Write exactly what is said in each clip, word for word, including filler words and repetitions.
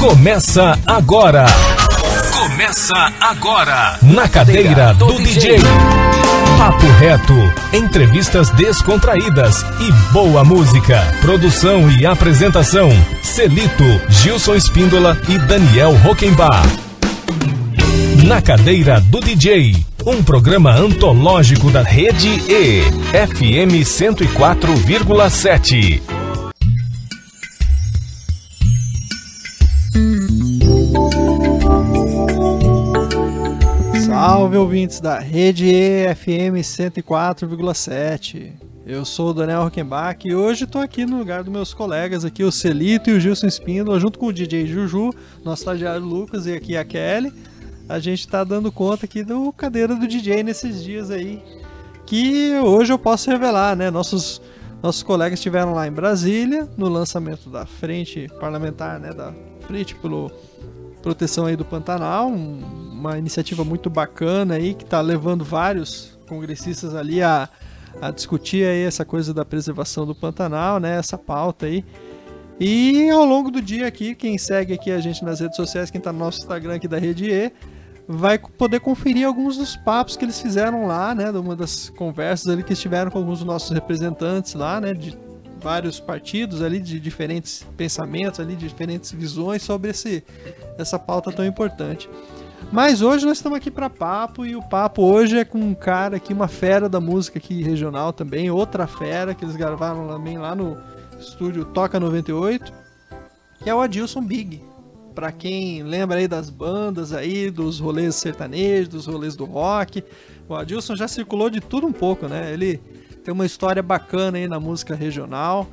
Começa agora. Começa agora. Na cadeira do D J. Papo reto, entrevistas descontraídas e boa música. Produção e apresentação, Celito, Gilson Espíndola e Daniel Rockenbach. Na cadeira do D J. Um programa antológico da Rede E, F M cento e quatro vírgula sete. Salve, ouvintes da Rede E, F M cento e quatro vírgula sete. Eu sou o Daniel Rockenbach e hoje estou aqui no lugar dos meus colegas, aqui o Celito e o Gilson Espíndola, junto com o D J Juju, nosso estagiário Lucas e aqui a Kelly. A gente tá dando conta aqui do Cadeira do D J nesses dias aí, que hoje eu posso revelar, né? Nossos, nossos colegas estiveram lá em Brasília, no lançamento da frente parlamentar, né? Da frente pelo proteção aí do Pantanal, um, uma iniciativa muito bacana aí, que tá levando vários congressistas ali a, a discutir aí essa coisa da preservação do Pantanal, né? Essa pauta aí. E ao longo do dia aqui, quem segue aqui a gente nas redes sociais, quem tá no nosso Instagram aqui da Rede E, vai poder conferir alguns dos papos que eles fizeram lá, né, de uma das conversas ali que estiveram com alguns dos nossos representantes lá, né, de vários partidos ali, de diferentes pensamentos ali, de diferentes visões sobre esse, essa pauta tão importante. Mas hoje nós estamos aqui para papo, e o papo hoje é com um cara aqui, uma fera da música aqui regional também, outra fera que eles gravaram também lá no estúdio Toca noventa e oito, que é o Adilson Big. Pra quem lembra aí das bandas aí, dos rolês sertanejos, dos rolês do rock, o Adilson já circulou de tudo um pouco, né? Ele tem uma história bacana aí na música regional,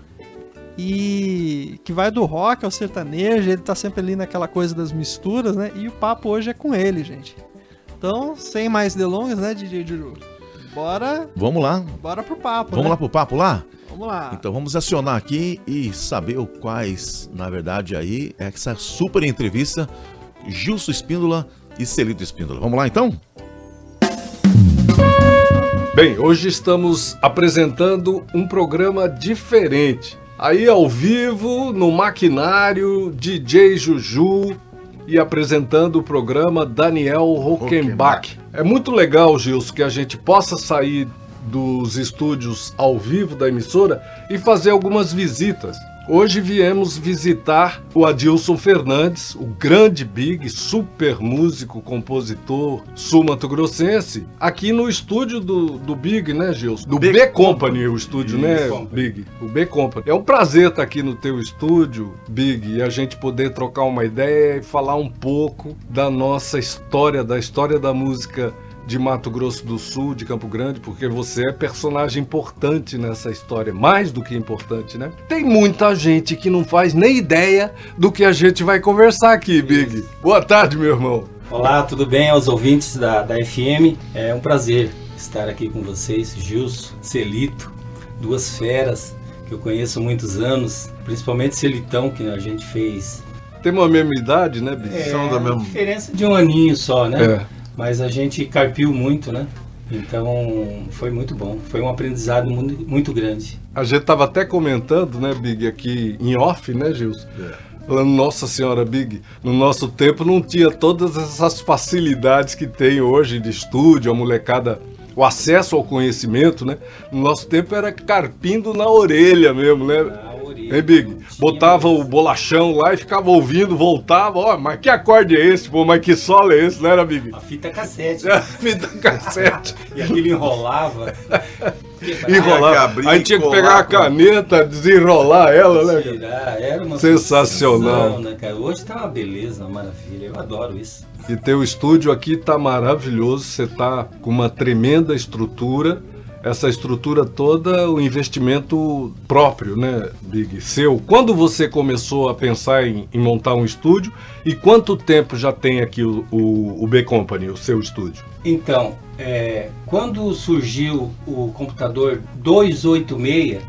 e que vai do rock ao sertanejo, ele tá sempre ali naquela coisa das misturas, né? E o papo hoje é com ele, gente. Então, sem mais delongas, né, D J Juju? Bora... Vamos lá. Bora pro papo, Vamos né? lá pro papo lá? Vamos lá. Então vamos acionar aqui e saber quais, na verdade, aí é essa super entrevista Gilson Espíndola e Celito Espíndola. Vamos lá, então? Bem, hoje estamos apresentando um programa diferente. Aí ao vivo, no maquinário, D J Juju e apresentando o programa Daniel Rockenbach. Rockenbach. É muito legal, Gilson, que a gente possa sair dos estúdios ao vivo da emissora e fazer algumas visitas. Hoje viemos visitar o Adilson Fernandes, o grande Big, super músico, compositor sul-mato-grossense, aqui no estúdio do, do Big, né, Gilson? Do B, B Company, Company, o estúdio, B né, Company. Big? O B Company. É um prazer estar aqui no teu estúdio, Big, e a gente poder trocar uma ideia e falar um pouco da nossa história, da história da música de Mato Grosso do Sul, de Campo Grande, porque você é personagem importante nessa história, mais do que importante, né? Tem muita gente que não faz nem ideia do que a gente vai conversar aqui, Big. Boa tarde, meu irmão. Olá, tudo bem aos ouvintes da, da F M? É um prazer estar aqui com vocês, Gilson, Celito, duas feras que eu conheço há muitos anos, principalmente Celitão, que a gente fez... Temos a mesma idade, né, Big? É, da mesma... diferença de um aninho só, né? É. Mas a gente carpiu muito, né? Então foi muito bom, foi um aprendizado muito, muito grande. A gente estava até comentando, né, Big, aqui em off, né, Gilson? Falando, nossa senhora, Big, no nosso tempo não tinha todas essas facilidades que tem hoje de estúdio, a molecada, o acesso ao conhecimento, né? No nosso tempo era carpindo na orelha mesmo, né? Ah. Hein, Big? Botava o bolachão lá e ficava ouvindo, voltava, ó, mas que acorde é esse, pô, mas que solo é esse, não era, Big? A fita cassete. Né? A fita cassete. E aquilo enrolava. Enrolava. Aí tinha que pegar a caneta, desenrolar ela, né? Tirar. Era uma sensacional, né, cara? Hoje tá uma beleza, uma maravilha, eu adoro isso. E teu estúdio aqui tá maravilhoso, você tá com uma tremenda estrutura. Essa estrutura toda, o investimento próprio, né, Big? Seu. Quando você começou a pensar em, em montar um estúdio e quanto tempo já tem aqui o, o, o B Company, o seu estúdio? Então, é, quando surgiu o computador dois oito seis...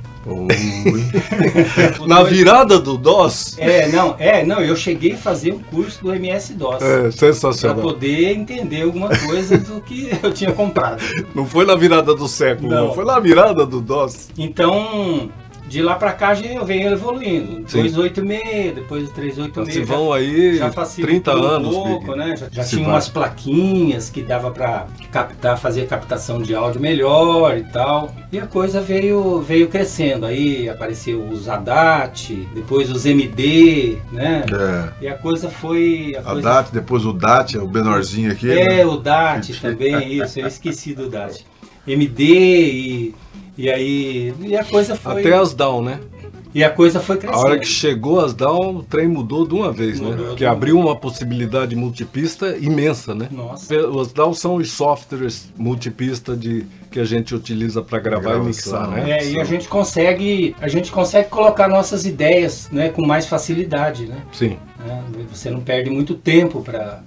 Na virada do D O S? É, não, é, não, eu cheguei a fazer um curso do M S D O S. É, sensacional. Pra poder entender alguma coisa do que eu tinha comprado. Não foi na virada do século, não, não foi na virada do D O S. Então, de lá pra cá já vem evoluindo. dois oito seis, depois o três oito seis. Se vão aí já trinta anos. Um pouco, né? Já, já tinha vai. umas plaquinhas que dava pra captar, fazer captação de áudio melhor e tal. E a coisa veio, veio crescendo. Aí apareceu os A D A T, depois os M D, né? É. E a coisa foi. A coisa... A D A T, depois o D A T, o menorzinho aqui. É, né? O D A T também, isso. Eu esqueci do D A T. M D e. E aí, e a coisa foi... Até as down, né? E a coisa foi crescendo. A hora que chegou as down, o trem mudou de uma vez, mudou, né? Que abriu uma possibilidade multipista imensa, né? Nossa. As down são os softwares multipista de... que a gente utiliza para gravar e mixar, né? É, e a gente consegue, a gente consegue colocar nossas ideias, né, com mais facilidade, né? Sim. É, você não perde muito tempo para,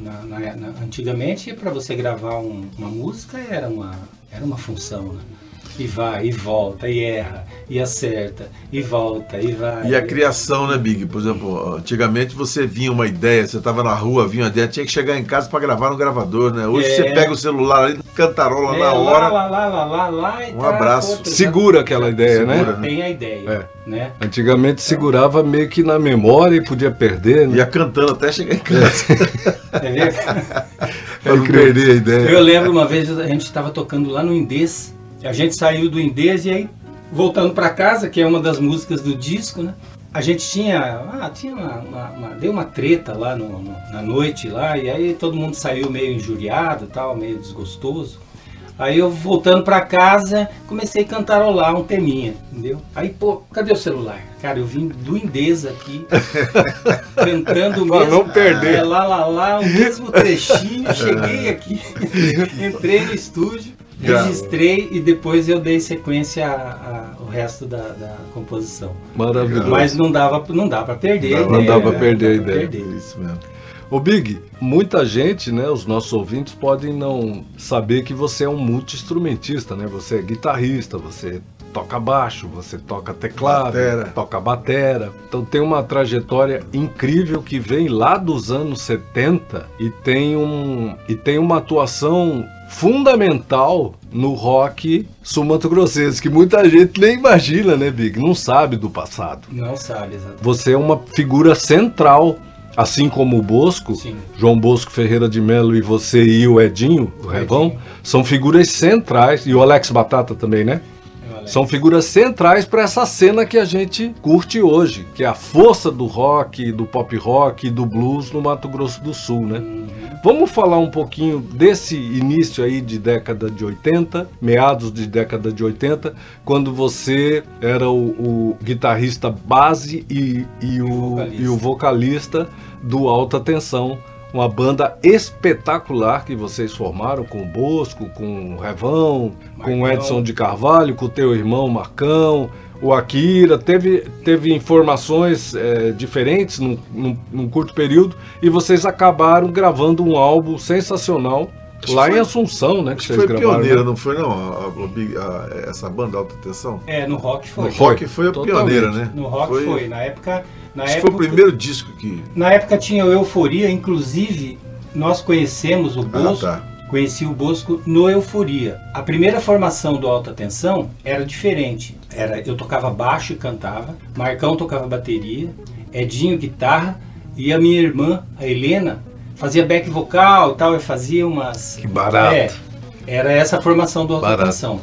na, na, na, antigamente, para você gravar um, uma música era uma, era uma função, né? E vai, e volta, e erra, e acerta, e volta, e vai. E a criação, né, Big? Por exemplo, antigamente você vinha uma ideia, você estava na rua, vinha uma ideia, tinha que chegar em casa para gravar no gravador, né? Hoje é. Você pega o celular ali, cantarola é, na hora. Lá, lá, lá, lá, lá, e um tá, abraço. Pô, segura aquela ideia, segura, né? Tem a ideia, é. Né? Antigamente segurava meio que na memória e podia perder, né? Ia cantando até chegar em casa. É verdade? Eu perdi a ideia. Eu lembro uma vez, a gente estava tocando lá no Indês. A gente saiu do Indês e aí, voltando para casa, que é uma das músicas do disco, né? A gente tinha, ah, tinha uma, uma, uma, deu uma treta lá no, no, na noite lá, e aí todo mundo saiu meio injuriado, tal, meio desgostoso. Aí eu, voltando para casa, comecei a cantarolar um teminha, entendeu? Aí, pô, cadê o celular? Cara, eu vim do Indês aqui, cantando o mesmo... não perder. É, lá, lá, lá, o mesmo trechinho, cheguei aqui, entrei no estúdio. Registrei e depois eu dei sequência ao resto da, da composição. Maravilhoso. Mas não dava, não dava para perder a ideia. Não dava para perder a ideia. Perder. Isso mesmo. Ô Big, muita gente, né, os nossos ouvintes podem não saber que você é um multi-instrumentista, né? Você é guitarrista, você toca baixo, você toca teclado, batera. Toca batera. Então tem uma trajetória incrível que vem lá dos anos setenta e tem, um, e tem uma atuação fundamental no rock sul-mato-grossense, que muita gente nem imagina, né, Big? Não sabe do passado. Não sabe, exatamente. Você é uma figura central, assim como o Bosco. Sim. João Bosco Ferreira de Melo e você e o Edinho, o Revão, são figuras centrais, e o Alex Batata também, né? São figuras centrais para essa cena que a gente curte hoje, que é a força do rock, do pop rock, do blues no Mato Grosso do Sul, né? Uhum. Vamos falar um pouquinho desse início aí de década de oitenta, meados de década de oitenta, quando você era o, o guitarrista base e, e, o, vocalista. e o vocalista do Alta Tensão. Uma banda espetacular que vocês formaram com o Bosco, com o Revão, Marcão, com o Edson de Carvalho, com o teu irmão Marcão, o Akira. Teve, teve informações é, diferentes num, num, num curto período e vocês acabaram gravando um álbum sensacional. Acho lá foi, em Assunção, né? Que vocês foi gravaram, pioneira, né? Não foi não? A, a, a, essa banda Alta Tensão? É, no rock foi. No rock foi a Totalmente. pioneira, né? No rock foi. foi. Na época... Na Esse época, foi o primeiro disco que... Na época tinha o Euforia, inclusive nós conhecemos o Bosco, ah, tá. conheci o Bosco no Euforia. A primeira formação do Alta Tensão era diferente. Era, eu tocava baixo e cantava, Marcão tocava bateria, Edinho guitarra e a minha irmã, a Helena, fazia back vocal e tal, eu fazia umas... Que barato! É, era essa a formação do Alta Tensão.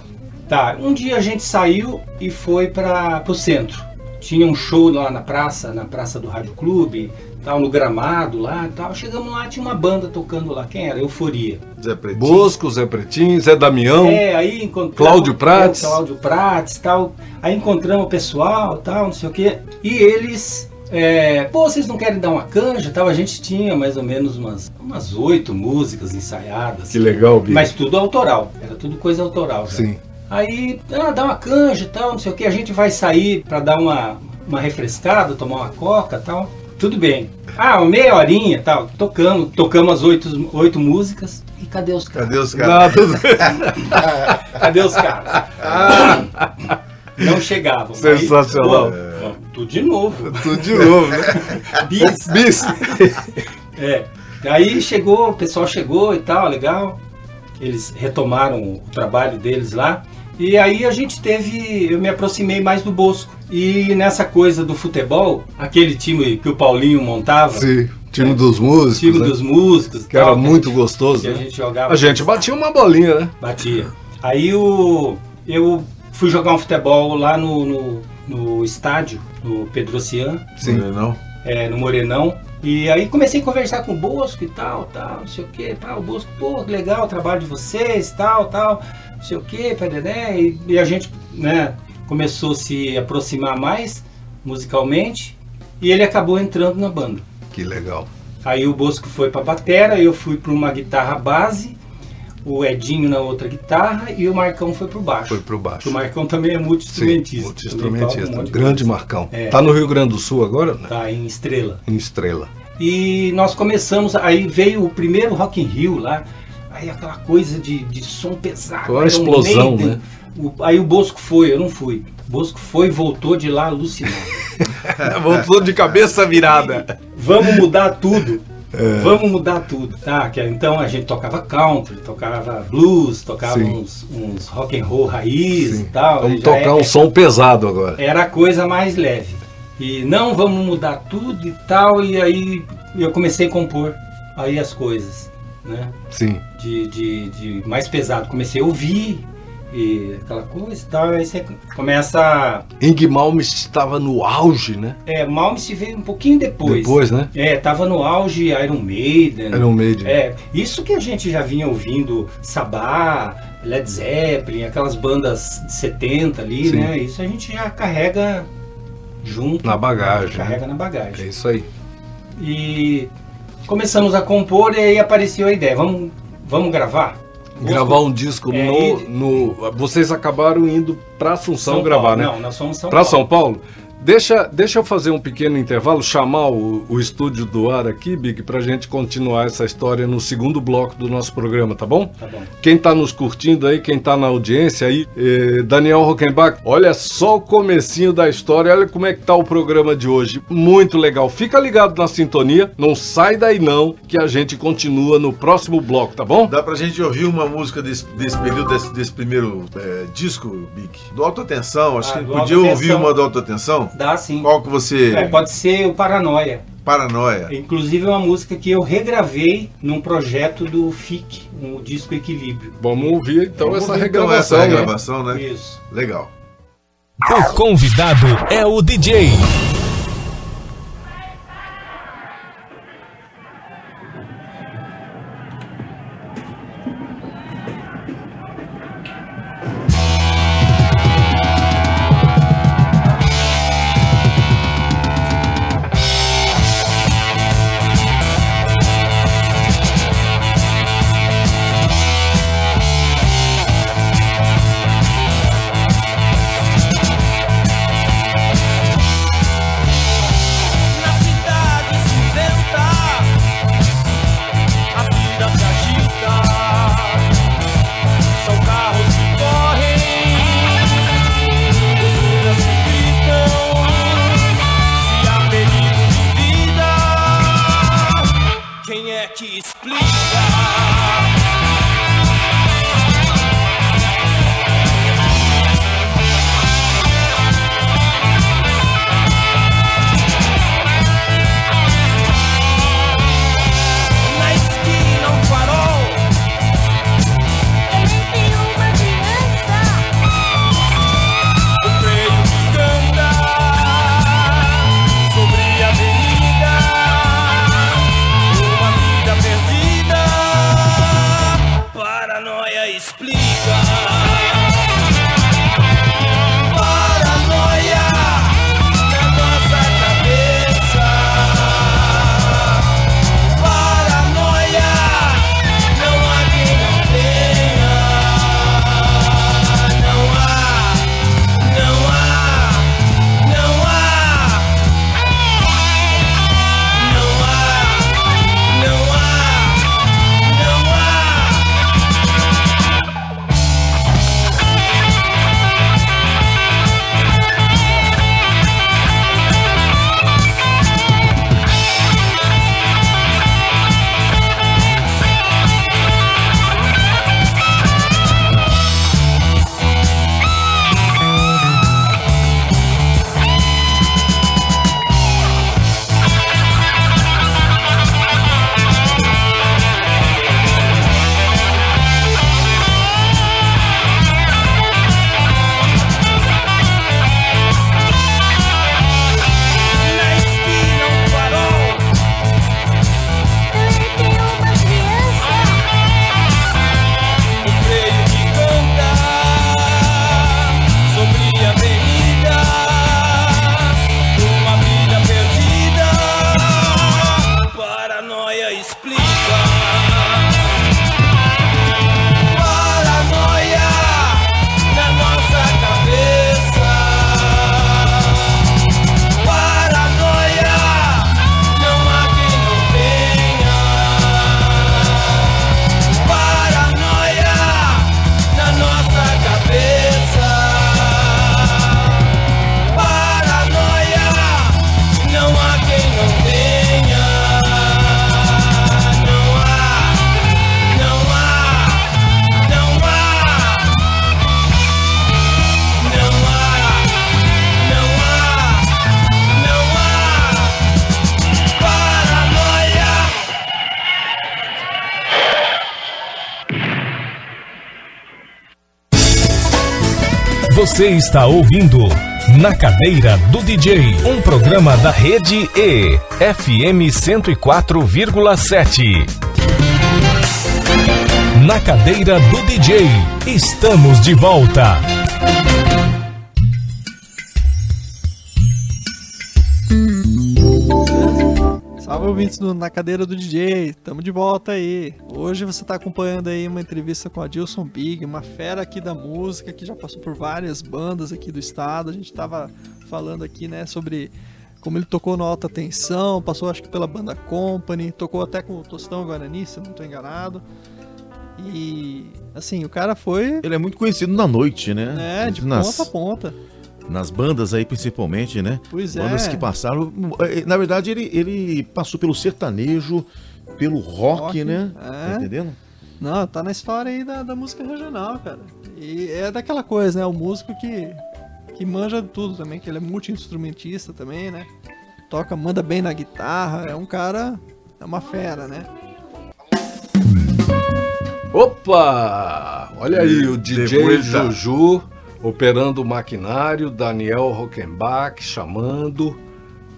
Tá, um dia a gente saiu e foi para o centro. Tinha um show lá na praça, na praça do Rádio Clube, tal, no gramado lá e tal. Chegamos lá, tinha uma banda tocando lá. Quem era? Euforia. Zé Pretinho. Bosco, Zé Pretinho, Zé Damião. É, aí encontramos... Cláudio Prates. É, Cláudio Prates, tal. Aí encontramos o pessoal, tal, não sei o quê. E eles... É, pô, vocês não querem dar uma canja, tal? A gente tinha mais ou menos umas umas oito músicas ensaiadas. Que legal, Bia. Mas tudo autoral. Era tudo coisa autoral. Já. Sim. Aí, ah, dá uma canja e tal, não sei o que, a gente vai sair para dar uma, uma refrescada, tomar uma coca e tal, tudo bem. Ah, uma meia horinha e tal, tocamos, tocamos as oito, oito músicas, e cadê os caras? Cadê os caras? cadê os caras? Ah, não chegavam. Sensacional. Aí, oh, tudo de novo. Tudo de novo, né? Bis. Bis. É, aí chegou, o pessoal chegou e tal, legal. Eles retomaram o trabalho deles lá. E aí a gente teve, eu me aproximei mais do Bosco. E nessa coisa do futebol, aquele time que o Paulinho montava... Sim. Time dos músicos, time né? dos músicos, que tal, era muito que gente, gostoso. Que né? A gente jogava. A gente batia uma bolinha, né? Batia. Aí o, eu fui jogar um futebol lá no, no, no estádio do Pedro Oceano. Sim. Morenão. É, no Morenão. E aí comecei a conversar com o Bosco e tal, tal, não sei o que, tal. O Bosco, pô, legal o trabalho de vocês, tal, tal, não sei o que, né? E, e a gente, né, começou a se aproximar mais musicalmente e ele acabou entrando na banda. Que legal. Aí o Bosco foi pra batera, eu fui pra uma guitarra base, o Edinho na outra guitarra e o Marcão foi pro baixo. Foi pro baixo. O Marcão também é multi-instrumentista. Multi-instrumentista, um grande Marcão. É. Tá no Rio Grande do Sul agora, né? Tá, em Estrela. Em Estrela. E nós começamos, aí veio o primeiro Rock in Rio lá, aí aquela coisa de, de som pesado. Foi uma explosão, né? O, aí o Bosco foi, eu não fui. O Bosco foi e voltou de lá alucinado. Voltou de cabeça virada. E vamos mudar tudo. É. Vamos mudar tudo. Tá? Então a gente tocava country, tocava blues, tocava uns, uns rock and roll raiz. Sim. E tal. Vamos tocar era, um som pesado agora. Era a coisa mais leve. E não, vamos mudar tudo e tal. E aí eu comecei a compor aí as coisas, né? Sim. De, de, de mais pesado. Comecei a ouvir. E aquela coisa e tal, aí você começa... Ing Malm estava no auge, né? É, Malm se veio um pouquinho depois. Depois, né? É, estava no auge Iron Maiden. Iron Maiden. É, isso que a gente já vinha ouvindo, Sabá, Led Zeppelin, aquelas bandas de setenta ali, sim, né? Isso a gente já carrega junto. Na bagagem. Carrega, né? Na bagagem. É isso aí. E começamos a compor e aí apareceu a ideia, vamos, vamos gravar? Bosco. Gravar um disco é, no, e... no... Vocês acabaram indo para Assunção São gravar, Paulo, né? Não, nós somos São pra Paulo. Para São Paulo? Deixa, deixa eu fazer um pequeno intervalo, chamar o, o estúdio do ar aqui, Big, para a gente continuar essa história no segundo bloco do nosso programa, tá bom? Tá bom. Quem tá nos curtindo aí, quem tá na audiência aí, eh, Daniel Rockenbach, olha só o comecinho da história, olha como é que tá o programa de hoje, muito legal. Fica ligado na sintonia, não sai daí não, que a gente continua no próximo bloco, tá bom? Dá pra gente ouvir uma música desse, desse período, desse, desse primeiro é, disco, Big, do Alta Tensão, acho ah, que podia ouvir uma do Alta Tensão? Dá, sim. Qual que você... É, pode ser o Paranoia. Paranoia. Inclusive é uma música que eu regravei num projeto do F I C, um disco Equilíbrio. Vamos ouvir então Vamos essa ouvir, regravação, então, essa regravação, né? né? Isso. Legal. O convidado é o D J. Vida perdida. Você está ouvindo Na Cadeira do D J, um programa da Rede E, F M cento e quatro vírgula sete. Na Cadeira do D J, estamos de volta. Salve, ouvintes do Na Cadeira do D J, estamos de volta aí. Hoje você está acompanhando aí uma entrevista com a Adilson Big, uma fera aqui da música, que já passou por várias bandas aqui do estado. A gente estava falando aqui, né, sobre como ele tocou no Alta Tensão, passou acho que pela banda Company, tocou até com o Tostão Guarani, se eu não estou enganado. E assim, o cara foi... Ele é muito conhecido na noite, né? É, de Nas... ponta a ponta. Nas bandas aí, principalmente, né? Pois é. Bandas que passaram... Na verdade, ele, ele passou pelo sertanejo, pelo rock, rock né? É. Tá entendendo? Não, tá na história aí da, da música regional, cara. E é daquela coisa, né? O músico que, que manja de tudo também, que ele é multi-instrumentista também, né? Toca, manda bem na guitarra, é um cara... É uma fera, né? Opa! Olha aí o D J Juju... operando o maquinário, Daniel Rockenbach chamando.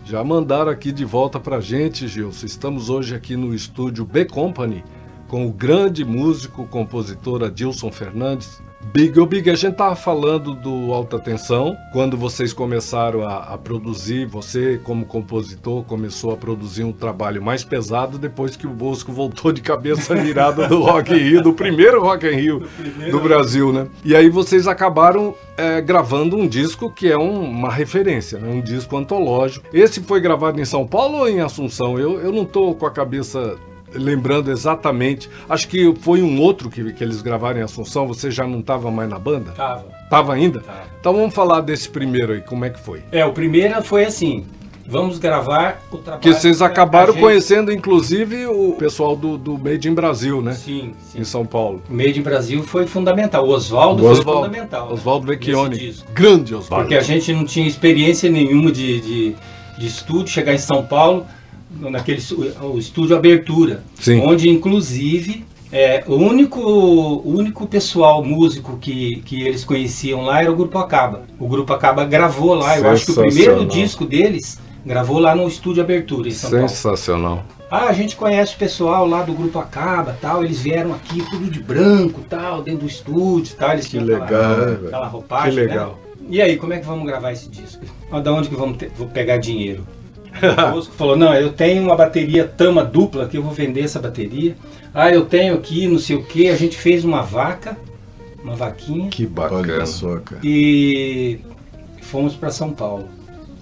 Já mandaram aqui de volta pra gente, Gilson. Estamos hoje aqui no estúdio B Company com o grande músico, compositor Adilson Fernandes. Big, oh Big, a gente tava falando do Alta Tensão, quando vocês começaram a, a produzir, você como compositor começou a produzir um trabalho mais pesado depois que o Bosco voltou de cabeça virada do Rock in Rio, do primeiro Rock in Rio do, primeiro... do Brasil, né? E aí vocês acabaram é, gravando um disco que é um, uma referência, né? Um disco antológico. Esse foi gravado em São Paulo ou em Assunção? Eu, eu não tô com a cabeça... lembrando exatamente, acho que foi um outro que, que eles gravaram em Assunção. Você já não estava mais na banda? Tava. Tava ainda? Tava. Então vamos falar desse primeiro aí, como é que foi? É, o primeiro foi assim, vamos gravar o trabalho... Que vocês acabaram conhecendo, inclusive, o pessoal do, do Made in Brasil, né? Sim, sim. Em São Paulo. O Made in Brasil foi fundamental, o Oswaldo foi fundamental. Oswaldo Vecchione, grande Oswaldo. Porque a gente não tinha experiência nenhuma de, de, de estúdio, chegar em São Paulo... naquele o estúdio Abertura. Sim. Onde inclusive é, o único o único pessoal músico que, que eles conheciam lá era o Grupo Acaba. O Grupo Acaba gravou lá, eu acho que o primeiro disco deles gravou lá no estúdio Abertura em São Paulo. Sensacional. Ah, a gente conhece o pessoal lá do Grupo Acaba, tal, eles vieram aqui tudo de branco, tal, dentro do estúdio, tal, eles tinham aquela, aquela roupagem, que legal. Né? E aí, como é que vamos gravar esse disco? Ah, da onde que vamos ter, vou pegar dinheiro? O Bosco falou, não, eu tenho uma bateria tama dupla que eu vou vender essa bateria. Ah, eu tenho aqui, não sei o que, a gente fez uma vaca, uma vaquinha. Que bacana. E fomos para São Paulo.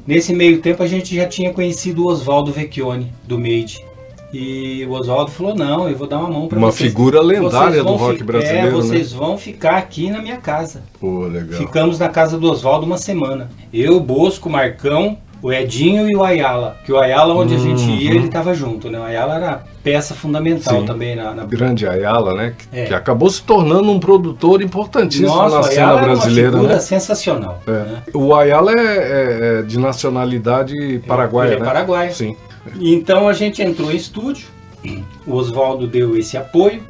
Nesse meio tempo a gente já tinha conhecido o Oswaldo Vecchione, do Made. E o Oswaldo falou, não, eu vou dar uma mão para vocês. Uma figura lendária do rock brasileiro, é, vocês né? vão ficar aqui na minha casa. Pô, legal. Ficamos na casa do Oswaldo uma semana. Eu, Bosco, Marcão... o Edinho e o Ayala, que o Ayala onde uhum. a gente ia ele estava junto, né? O Ayala era peça fundamental. Sim. Também na, na... grande Ayala, né? Que, é. que acabou se tornando um produtor importantíssimo. Nossa, na cena brasileira. Uma figura, né? Sensacional. É. Né? O Ayala é, é de nacionalidade paraguaia, ele é, né? Paraguaia. Sim. Então a gente entrou em estúdio, o Oswaldo deu esse apoio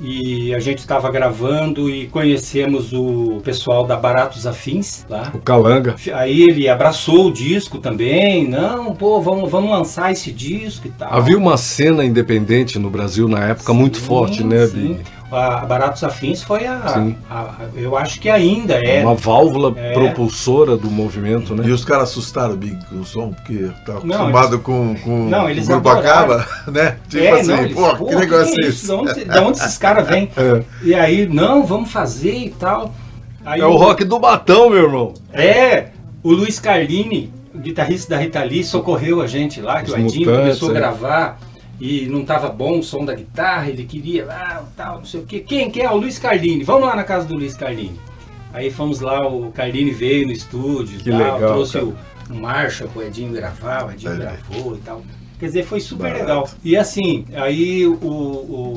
e a gente estava gravando e conhecemos o pessoal da Baratos Afins lá. O Calanga. Aí ele abraçou o disco também, não, pô, vamos, vamos lançar esse disco e tal. Havia uma cena independente no Brasil na época, sim, muito forte, né, Big? A Baratos Afins foi a, a, a... eu acho que ainda é. Uma válvula é. propulsora do movimento, né? E os caras assustaram o Big com o som, porque tava não, acostumado eles, com, com não, eles o Grupo Acaba, né? Tipo é, assim, não, eles, pô, pô, que negócio que é isso? É isso? De onde esses caras vêm? É. E aí, não, vamos fazer e tal. Aí, é o rock do Batão, meu irmão. É, o Luiz Carlini, guitarrista da Rita Lee, socorreu a gente lá, que os o Edinho mutantes, começou a é. gravar. E não estava bom o som da guitarra, ele queria lá, tal, não sei o que. Quem que é? O Luiz Carlini. Vamos lá na casa do Luiz Carlini. Aí fomos lá, o Carlini veio no estúdio, que tal, legal, trouxe cara. o Marcha, o Edinho gravar, o Edinho é. gravou e tal. Quer dizer, foi super Barato. legal. E assim, aí o,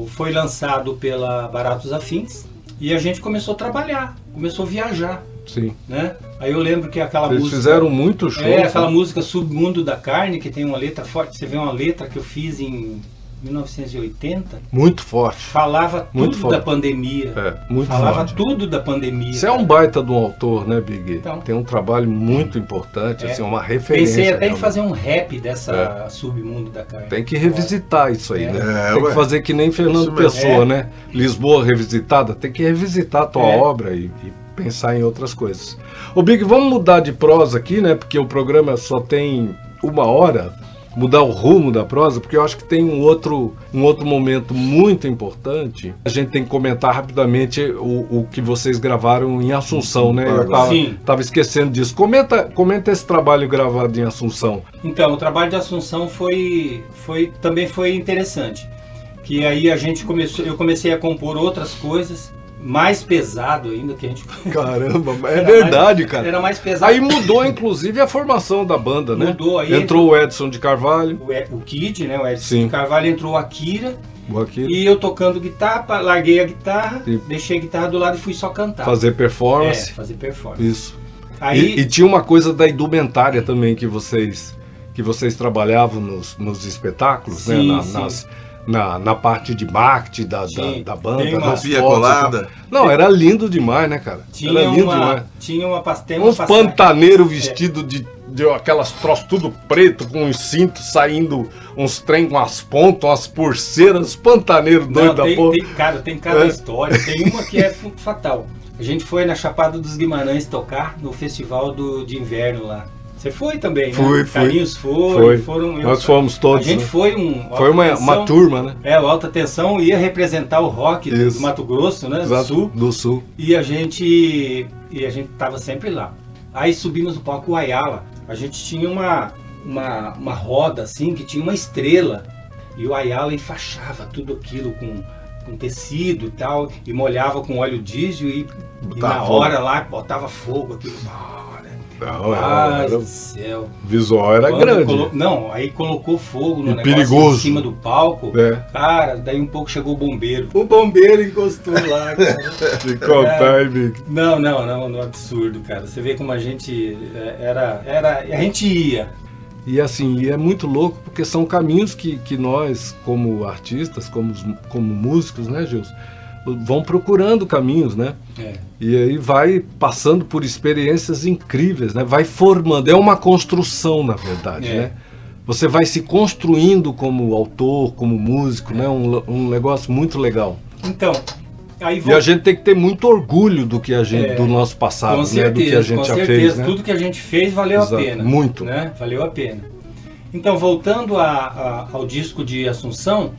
o, foi lançado pela Baratos Afins e a gente começou a trabalhar, começou a viajar. Sim. Né? Aí eu lembro que aquela Eles música... Eles fizeram muito show. É, aquela música Submundo da Carne, que tem uma letra forte. Você vê uma letra que eu fiz em mil novecentos e oitenta. Muito forte. Falava muito tudo forte. da pandemia. É, muito falava forte. tudo da pandemia. Você cara. é um baita de um autor, né, Big? Então, tem um trabalho muito é. importante, é. assim, uma referência. Pensei até realmente. em fazer um rap dessa é. Submundo da carne. Tem que revisitar é. isso aí, é. né? É, tem ué. que fazer que nem Fernando Pessoa, é. né? Lisboa revisitada, tem que revisitar a tua é. obra e, e pensar em outras coisas. Ô, Big, vamos mudar de prosa aqui, né? Porque o programa só tem uma hora. Mudar o rumo da prosa, porque eu acho que tem um outro, um outro momento muito importante. A gente tem que comentar rapidamente o, o que vocês gravaram em Assunção, né? Eu tava, tava esquecendo disso. Comenta, comenta esse trabalho gravado em Assunção. Então, o trabalho de Assunção foi, foi, também foi interessante. Que aí a gente começou, eu comecei a compor outras coisas. Mais pesado ainda que a gente... Caramba, é era verdade, mais, cara. Era mais pesado. Aí mudou, inclusive, a formação da banda, né? Mudou aí. Entrou o Edson de Carvalho. O, e, o Kid, né? O Edson Sim. de Carvalho. Entrou o Akira. O Akira. E eu tocando guitarra, larguei a guitarra, Sim. deixei a guitarra do lado e fui só cantar. Fazer performance. É, fazer performance. Isso. Aí... E, e tinha uma coisa da indumentária também que vocês, que vocês trabalhavam nos, nos espetáculos, sim, né? Na, sim. Nas... Na, na parte de marketing da, Sim, da, da banda, roupinha colada. Não, era lindo demais, né, cara? Tinha era lindo uma, demais. Tinha uma pastela. Uns pantaneiros vestidos é. de, de aquelas troços tudo preto, com uns cintos saindo, uns trem com as pontas, umas porceiras, uns pantaneiros doidos da porra. Tem, cara, tem cada é. história. Tem uma que é fatal. A gente foi na Chapada dos Guimarães tocar no festival do, de inverno lá. Você foi também, fui, né? Fui. Carinhos foi, foi. Foram, eu, nós fomos todos. A gente né? foi um... Foi uma, tensão, uma turma, né? É, o Alta Tensão ia representar o rock do, do Mato Grosso, né? Exato, do Sul. Do Sul. E a gente... E a gente tava sempre lá. Aí subimos no palco Ayala. A gente tinha uma, uma, uma roda, assim, que tinha uma estrela. E o Ayala enfaixava tudo aquilo com... com tecido e tal, e molhava com óleo diesel e, e na hora fogo. lá botava fogo aqui. Ai, do céu. O visual era Quando grande. Colo... Não, aí colocou fogo no e negócio perigoso. em cima do palco. É. Cara, daí um pouco chegou o bombeiro. O bombeiro encostou lá, cara. Ficou time. Não, não, não, não, absurdo, cara. Você vê como a gente era, era... A gente ia. E assim, e é muito louco, porque são caminhos que, que nós, como artistas, como, como músicos, né, Gilson, vão procurando caminhos, né? É. E aí vai passando por experiências incríveis, né? Vai formando, é uma construção, na verdade, é. né? Você vai se construindo como autor, como músico, é. né? Um, um negócio muito legal. Então... Aí vou... E a gente tem que ter muito orgulho do que a gente, é, do nosso passado, com certeza, né? Do que a gente com já certeza. fez, né? Tudo que a gente fez valeu Exato. a pena. Muito. Né? Valeu a pena. Então, voltando a, a, ao disco de Assunção,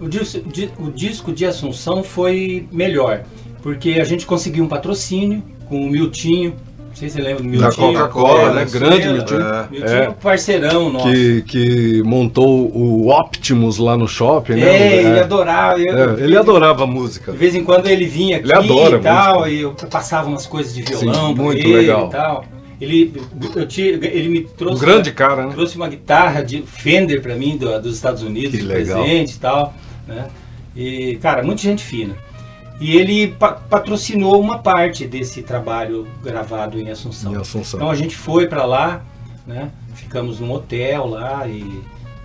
o, dis, o disco de Assunção foi melhor, porque a gente conseguiu um patrocínio com o Miltinho. Não sei se você lembra do Miltinho. Da Coca-Cola, né? Grande Miltinho. É. Miltinho é um parceirão nosso. Que, que montou o Optimus lá no shopping, é, né? Ele é, adorava, eu, é, ele adorava a música. De vez em quando ele vinha aqui ele adora e tal, música. e eu passava umas coisas de violão Sim, pra muito ele legal. e tal. Ele, eu te, ele me trouxe, um grande cara, né? trouxe uma guitarra de Fender pra mim, do, dos Estados Unidos, que de legal. presente e tal. Né? E, cara, muita gente fina. E ele pa patrocinou uma parte desse trabalho gravado em Assunção. Em Assunção. Então a gente foi para lá, né? Ficamos num hotel lá e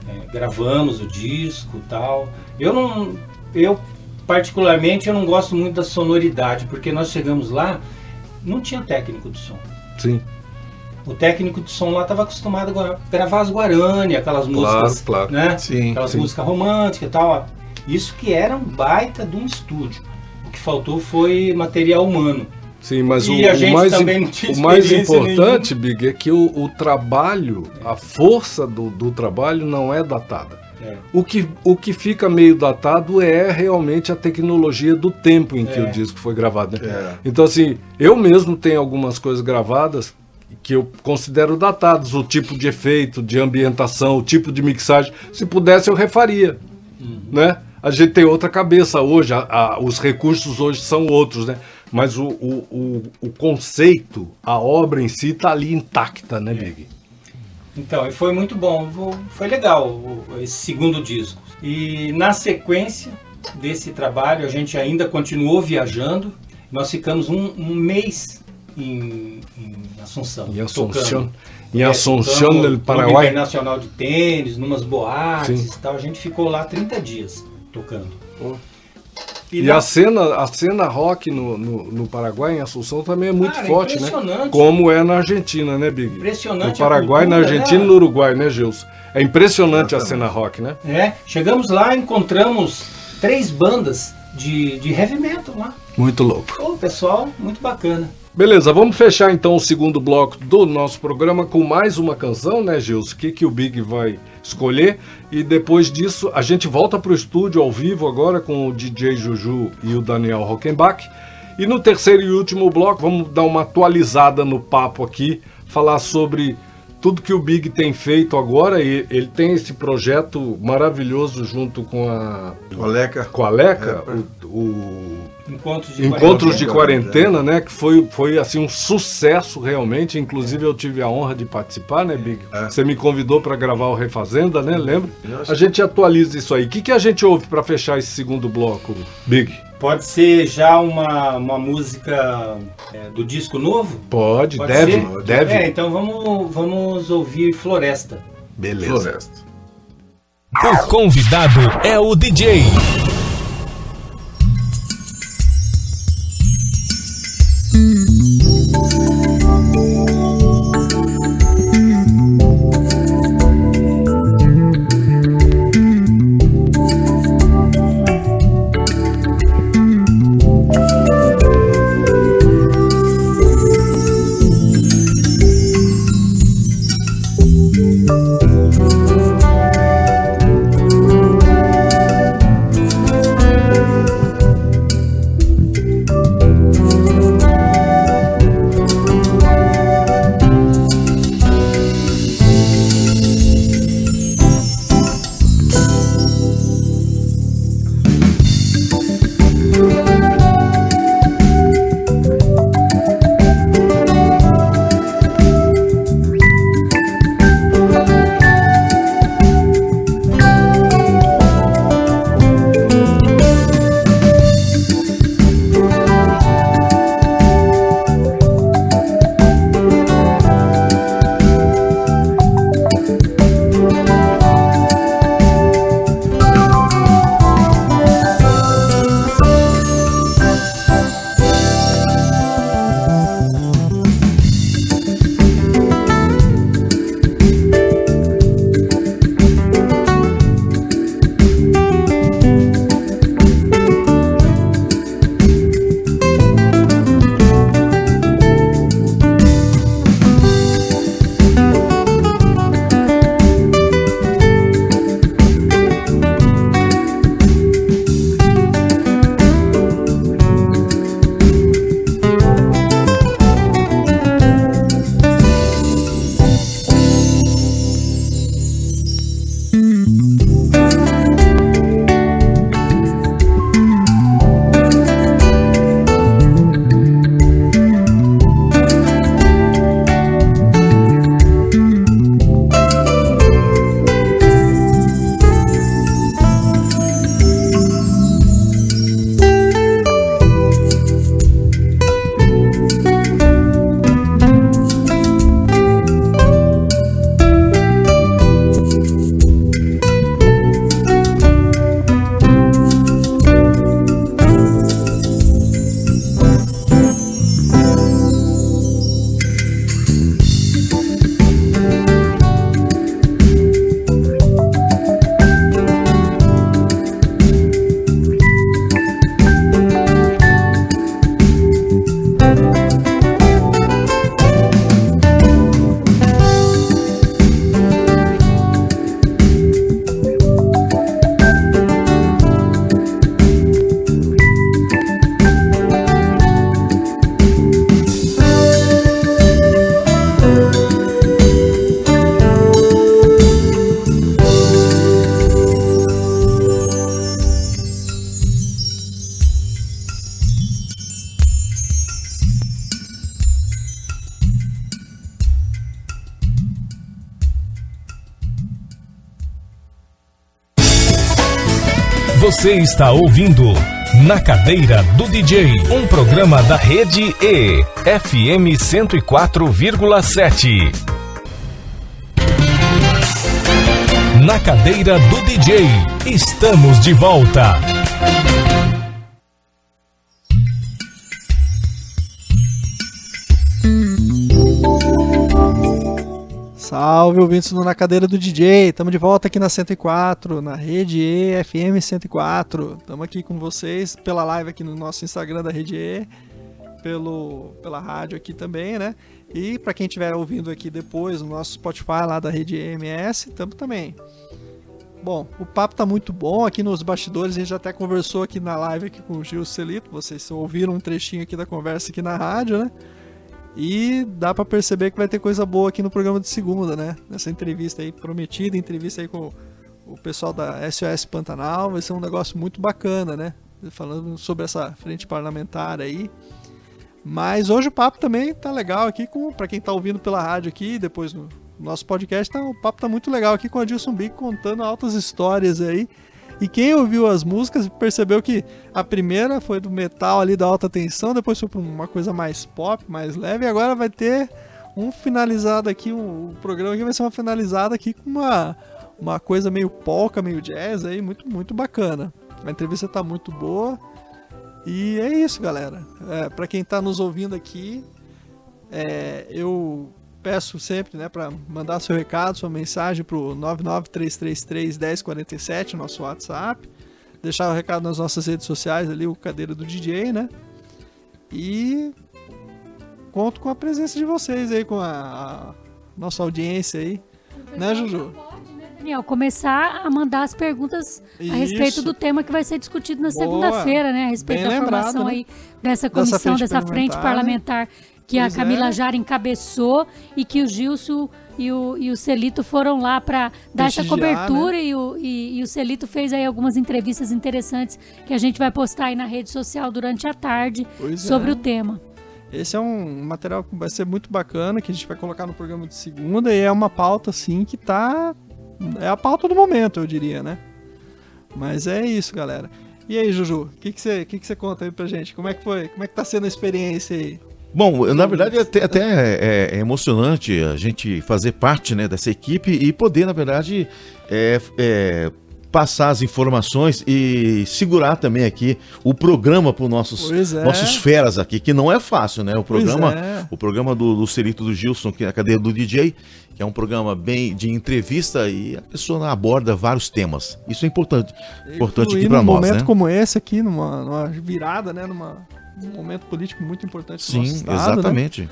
é, gravamos o disco e tal. Eu, não, eu, particularmente, eu não gosto muito da sonoridade, porque nós chegamos lá, não tinha técnico de som. Sim. O técnico de som lá estava acostumado a gravar as Guarani, aquelas músicas, claro, claro. né? Sim, aquelas sim. músicas românticas e tal. Isso que era um baita de um estúdio. O que faltou foi material humano. Sim, mas o, o, mais, o mais importante, nenhuma. Big, é que o, o trabalho, é. a força do, do trabalho não é datada. É. O, que, o que fica meio datado é realmente a tecnologia do tempo em que é. o disco foi gravado. Né? É. Então, assim, eu mesmo tenho algumas coisas gravadas que eu considero datadas. O tipo de efeito, de ambientação, o tipo de mixagem. Se pudesse, eu refaria, uhum. né? A gente tem outra cabeça hoje, a, a, os recursos hoje são outros, né? Mas o, o, o, o conceito, a obra em si está ali intacta, né, Big? Então, e foi muito bom, foi legal esse segundo disco. E na sequência desse trabalho, a gente ainda continuou viajando, nós ficamos um, um mês em, em Assunção. Em Assunção. Tocando. em Assunção do Paraguai. No Internacional de Tênis, numas boates Sim. e tal. A gente ficou lá trinta dias tocando. Oh. E, e na... a, cena, a cena rock no, no, no Paraguai, em Assunção, também é muito Cara, forte, é né? Como é na Argentina, né, Big? Impressionante. No Paraguai, cultura, na Argentina e né? no Uruguai, né, Gilson? É impressionante a cena rock, né? É. Chegamos lá, encontramos três bandas de, de heavy metal lá. Muito louco. Pô, pessoal, muito bacana. Beleza, vamos fechar então o segundo bloco do nosso programa com mais uma canção, né, Gilson? O que, que o Big vai escolher? E depois disso, a gente volta para o estúdio ao vivo agora com o D J Juju e o Daniel Rockenbach. E no terceiro e último bloco, vamos dar uma atualizada no papo aqui, falar sobre tudo que o Big tem feito agora. E ele tem esse projeto maravilhoso junto com a Coleca, Coleca é, o... o... Encontros de Encontros quarentena, de quarentena né? Que foi, foi assim, um sucesso realmente. Inclusive é. eu tive a honra de participar, né, Big? É. Você me convidou para gravar o Refazenda, né? Lembra? Nossa. A gente atualiza isso aí. O que, que a gente ouve para fechar esse segundo bloco, Big? Pode ser já uma, uma música é, do disco novo? Pode, Pode deve, ser? deve. É, então vamos, vamos ouvir Floresta. Beleza. Floresta. O convidado é o D J. Você está ouvindo Na Cadeira do D J, um programa da Rede E, F M cento e quatro vírgula sete. na cadeira do D J. Estamos de volta. Salve, ouvintes do Na Cadeira do D J. Estamos de volta aqui na cento e quatro, na Rede E, F M cento e quatro. Estamos aqui com vocês pela live aqui no nosso Instagram da Rede E, pelo, pela rádio aqui também, né? E para quem estiver ouvindo aqui depois, no nosso Spotify lá da Rede E M S, estamos também. Bom, o papo tá muito bom aqui nos bastidores, a gente até conversou aqui na live aqui com o Gil Celito, vocês ouviram um trechinho aqui da conversa aqui na rádio, né? E dá para perceber que vai ter coisa boa aqui no programa de segunda, né? Nessa entrevista aí prometida, entrevista aí com o pessoal da S O S Pantanal, vai ser um negócio muito bacana, né? Falando sobre essa frente parlamentar aí. Mas hoje o papo também tá legal aqui, com para quem tá ouvindo pela rádio aqui, depois no nosso podcast, tá, o papo tá muito legal aqui com o Adilson Big contando altas histórias aí. E quem ouviu as músicas percebeu que a primeira foi do metal ali da Alta Tensão, depois foi pra uma coisa mais pop, mais leve, e agora vai ter um finalizado aqui, um, o programa aqui vai ser uma finalizada aqui com uma, uma coisa meio polka, meio jazz aí, muito, muito bacana. A entrevista tá muito boa. E é isso, galera. É, para quem está nos ouvindo aqui, é, eu peço sempre, né, para mandar seu recado, sua mensagem para o nove nove três três três um zero quatro sete, nosso WhatsApp. Deixar o recado nas nossas redes sociais, ali, o Cadeira do D J, né? E conto com a presença de vocês aí, com a, a nossa audiência aí. Né, Juju? Daniel, começar a mandar as perguntas a Isso. respeito do tema que vai ser discutido na segunda-feira, né? A respeito Bem da lembrado, formação né? aí dessa comissão, dessa frente, dessa parlamentar, frente parlamentar que pois a Camila é. Jara encabeçou e que o Gilson e o, e o Celito foram lá para dar essa cobertura, né? e, o, e, e o Celito fez aí algumas entrevistas interessantes que a gente vai postar aí na rede social durante a tarde pois sobre é. o tema. Esse é um material que vai ser muito bacana, que a gente vai colocar no programa de segunda, e é uma pauta, assim, que tá... É a pauta do momento, eu diria, né? Mas é isso, galera. E aí, Juju, o que você que que que conta aí pra gente? Como é que foi? Como é que tá sendo a experiência aí? Bom, na verdade, até, até é, é emocionante a gente fazer parte, né, dessa equipe e poder, na verdade, é, é, passar as informações e segurar também aqui o programa para os nossos, é. nossos feras aqui, que não é fácil, né? O programa, é. o programa do, do Celito do Gilson, que é a Cadeira do D J, que é um programa bem de entrevista e a pessoa aborda vários temas. Isso é importante, importante aqui para nós, né? Num momento como esse aqui, numa, numa virada, né? Numa, num momento político muito importante do nosso estado, exatamente. Né?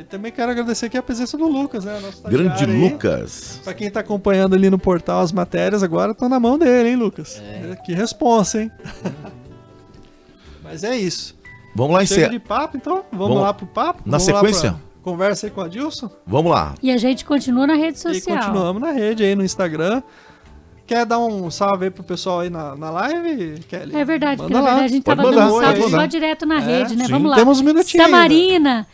E também quero agradecer aqui a presença do Lucas, né? Nosso grande aí. Lucas. Pra quem tá acompanhando ali no portal as matérias, agora estão na mão dele, hein, Lucas? É. Que responsa, hein? Mas é isso. Vamos lá encerrar. Chega de papo, então? Vamos, Vamos lá pro papo? Na Vamos sequência? Pra... Conversa aí com o Adilson? Vamos lá. E a gente continua na rede social. E continuamos na rede aí no Instagram. Quer dar um salve aí pro pessoal aí na, na live, Kelly? É verdade, Manda porque na verdade lá. a gente tava mandar, dando um salve aí, só né? direto na é, rede, né? Sim. Vamos lá. Temos um minutinho. Samarina. Né?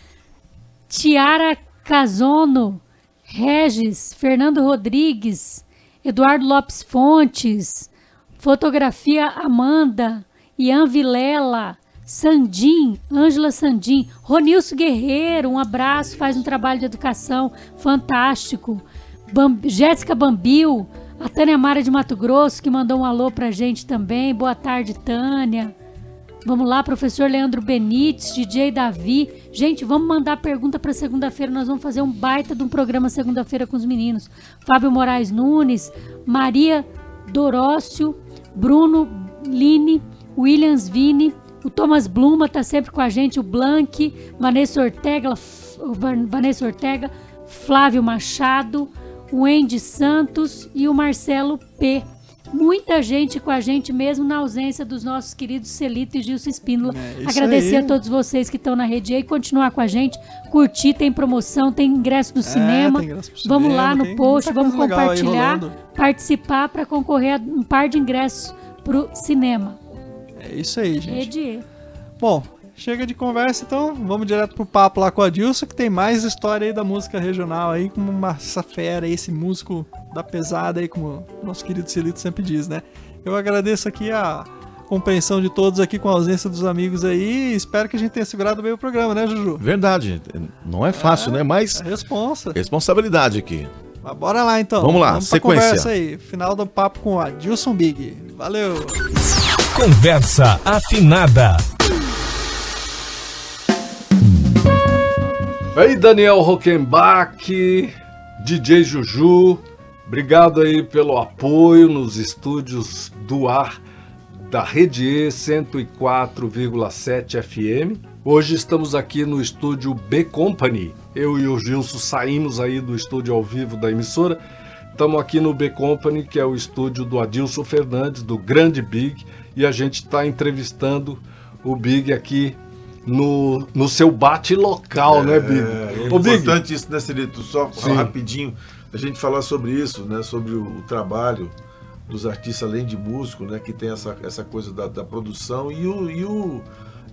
Tiara Casono, Regis, Fernando Rodrigues, Eduardo Lopes Fontes, Fotografia Amanda, Ian Vilela, Sandim, Ângela Sandim, Ronilson Guerreiro, um abraço, faz um trabalho de educação fantástico, Bamb- Jéssica Bambil, a Tânia Mara de Mato Grosso, que mandou um alô pra gente também, boa tarde, Tânia. Vamos lá, professor Leandro Benites, D J Davi. Gente, vamos mandar pergunta para segunda-feira. Nós vamos fazer um baita de um programa segunda-feira com os meninos. Fábio Moraes Nunes, Maria Dorócio, Bruno Line, Williams Vini, o Thomas Bluma está sempre com a gente, o Blank, Vanessa Ortega, Vanessa Ortega, Flávio Machado, o Andy Santos e o Marcelo P. Muita gente com a gente, mesmo na ausência dos nossos queridos Celito e Gilson Espíndola. É, Agradecer aí. a todos vocês que estão na Rede E, continuar com a gente, curtir, tem promoção, tem ingresso do é, cinema. Ingresso cinema. Vamos lá no post, vamos compartilhar, participar para concorrer a um par de ingressos pro cinema. É isso aí, gente. Rede E. Bom, chega de conversa, então vamos direto pro papo lá com a Adilson, que tem mais história aí da música regional aí, como uma essa fera aí, esse músico da pesada aí, como o nosso querido Celito sempre diz, né? Eu agradeço aqui a compreensão de todos aqui com a ausência dos amigos aí, espero que a gente tenha segurado bem o programa, né, Juju? Verdade, não é fácil, é, né? Mas... É responsa. Responsabilidade aqui. Mas bora lá então. Vamos lá, vamos sequência. Conversa aí. Final do papo com o Adilson Big. Valeu. Conversa afinada. Aí, Daniel Rockenbach, D J Juju, obrigado aí pelo apoio nos estúdios do ar da Rede E cento e quatro vírgula sete F M. Hoje estamos aqui no estúdio B Company. Eu e o Gilson saímos aí do estúdio ao vivo da emissora. Estamos aqui no B Company, que é o estúdio do Adilson Fernandes, do grande Big, e a gente está entrevistando o Big aqui No, no seu bate local, é, né, Big? É, é Ô, importante Big. Isso, né, Celito? Só Sim. rapidinho, a gente falar sobre isso, né, sobre o, o trabalho dos artistas, além de músico, né, que tem essa, essa coisa da, da produção e, o, e o,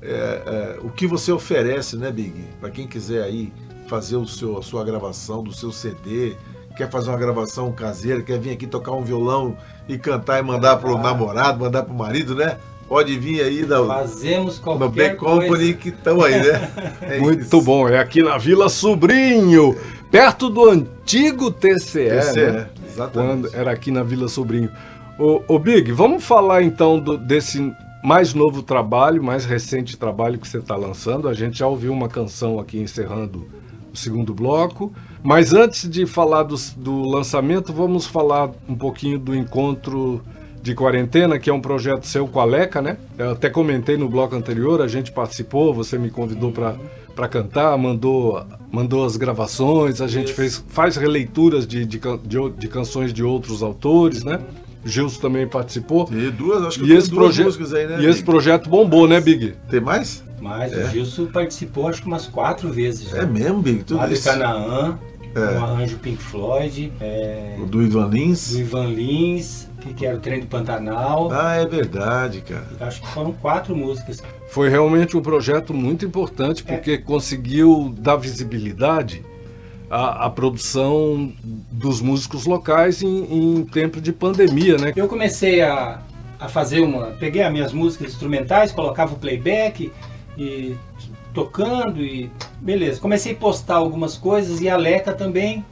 é, é, o que você oferece, né, Big? Para quem quiser aí fazer o seu, a sua gravação do seu C D, quer fazer uma gravação caseira, quer vir aqui tocar um violão e cantar e mandar pro ah. namorado, mandar pro marido, né? Pode vir aí da, Fazemos da B Company coisa. Que estão aí, né? É Muito isso. bom, é aqui na Vila Sobrinho, perto do antigo T C E. T C E, né? Exatamente. Quando era aqui na Vila Sobrinho. Ô, ô Big, vamos falar então do, desse mais novo trabalho, mais recente trabalho que você está lançando. A gente já ouviu uma canção aqui encerrando o segundo bloco. Mas antes de falar do, do lançamento, vamos falar um pouquinho do encontro de quarentena, que é um projeto seu, Coleca, né? Eu até comentei no bloco anterior, a gente participou, você me convidou uhum. para cantar, mandou, mandou as gravações, a gente fez, faz releituras de, de, de, de canções de outros autores, uhum. né? Gilson também participou. E duas, acho que e esse duas músicas aí, né? E Big? Esse projeto bombou, né, Big? Tem mais? Mais, é. O Gilson participou acho que umas quatro vezes. Já. É mesmo, Big? Tudo Mário isso. Canaã, é. Um arranjo Pink Floyd, é... o do Ivan Lins. Do Ivan Lins. Que era o trem do Pantanal. Ah, é verdade, cara. Acho que foram quatro músicas. Foi realmente um projeto muito importante, porque é. conseguiu dar visibilidade à, à produção dos músicos locais em, em tempo de pandemia, né? Eu comecei a, a fazer uma... Peguei as minhas músicas instrumentais, colocava o playback e tocando e... Beleza, comecei a postar algumas coisas e a Leca também.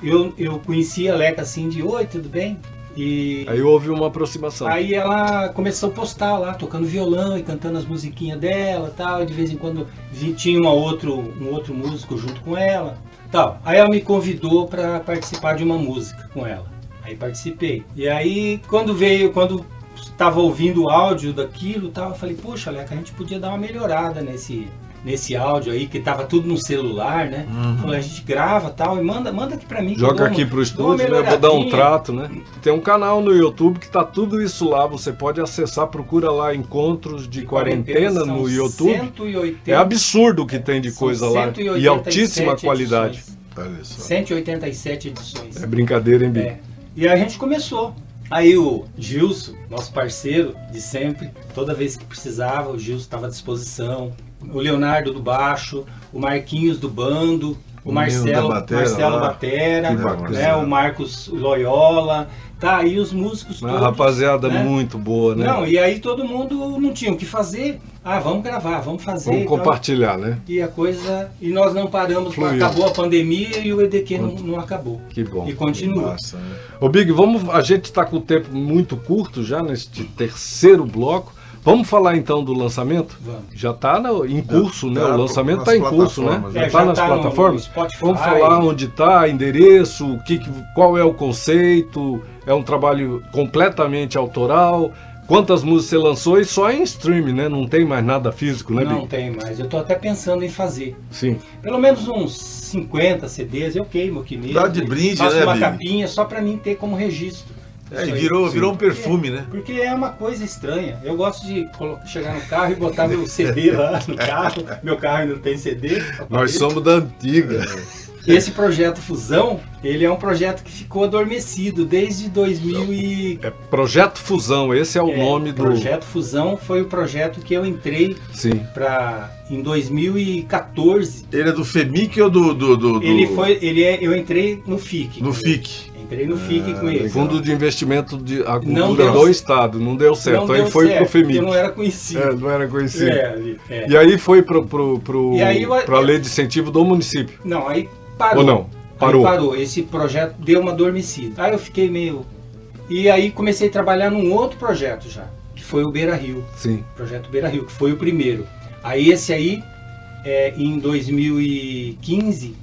Eu, eu conheci a Leca assim de oi, tudo bem? E aí houve uma aproximação. Aí ela começou a postar lá, tocando violão e cantando as musiquinhas dela tal, e de vez em quando tinha uma outro, um outro músico junto com ela tal. Aí ela me convidou para participar de uma música com ela. Aí participei. E aí quando veio, quando estava ouvindo o áudio daquilo tal, eu falei, poxa, Leca, a gente podia dar uma melhorada nesse, nesse áudio aí, que tava tudo no celular, né? Uhum. Então, a gente grava tal e manda, manda aqui pra mim. Joga aqui pro estúdio, né? Vou dar um trato, né? Tem um canal no YouTube que tá tudo isso lá, você pode acessar, procura lá Encontros de Quarentena no YouTube. cento e oitenta... É absurdo o que tem de coisa lá e altíssima qualidade. Olha só. cento e oitenta e sete edições. É brincadeira, hein, Bi? É. E a gente começou. Aí o Gilson, nosso parceiro de sempre, toda vez que precisava, o Gilson estava à disposição. O Leonardo do baixo, o Marquinhos do bando, o, o Marcelo Batera, Marcelo Batera, né, o Marcos Loyola, tá aí os músicos todos. Uma rapaziada, né? Muito boa, né? Não, e aí todo mundo não tinha o que fazer. Ah, vamos gravar, vamos fazer. Vamos compartilhar, tal. Né? E a coisa... E nós não paramos, acabou a pandemia e o E D Q não, não acabou. Que bom. E continua. Massa, né? Ô Big, vamos... a gente está com o tempo muito curto já neste terceiro bloco. Vamos falar então do lançamento? Vamos. Já está em curso, né? Tá, o lançamento está em curso, né? É, já está nas tá plataformas? No Spotify. Vamos falar onde está, endereço, o que, qual é o conceito, é um trabalho completamente autoral, quantas músicas você lançou e só em streaming, né? Não tem mais nada físico, né, Big? Não tem mais, eu estou até pensando em fazer. Sim. Pelo menos uns cinquenta C D's, eu queimo aqui mesmo. Dá de brinde, faço né, uma Big? Capinha só para mim ter como registro. É, virou, virou um perfume, porque, né? Porque é uma coisa estranha. Eu gosto de chegar no carro e botar meu C D lá no carro. Meu carro ainda não tem C D. Nós somos da antiga. Esse projeto Fusão, ele é um projeto que ficou adormecido desde dois mil e... É Projeto Fusão, esse é o é, nome do... Projeto Fusão foi o projeto que eu entrei para em dois mil e quatorze. Ele é do FEMIC ou do... do, do, do... Ele foi, ele é, eu entrei no FIC. No FIC. Entrei no FIC com ele. Fundo de investimento de agricultura do estado, não deu certo. Não aí deu foi certo, pro FEMIC. Não era conhecido. É, não era conhecido. É, é. E aí foi para pro, pro, pro, a lei de incentivo do município. Não, aí parou. Ou não? Parou. Aí parou. Esse projeto deu uma adormecida. Aí eu fiquei meio... E aí comecei a trabalhar num outro projeto já, que foi o Beira Rio. Sim. Projeto Beira Rio, que foi o primeiro. Aí esse aí, é, em dois mil e quinze,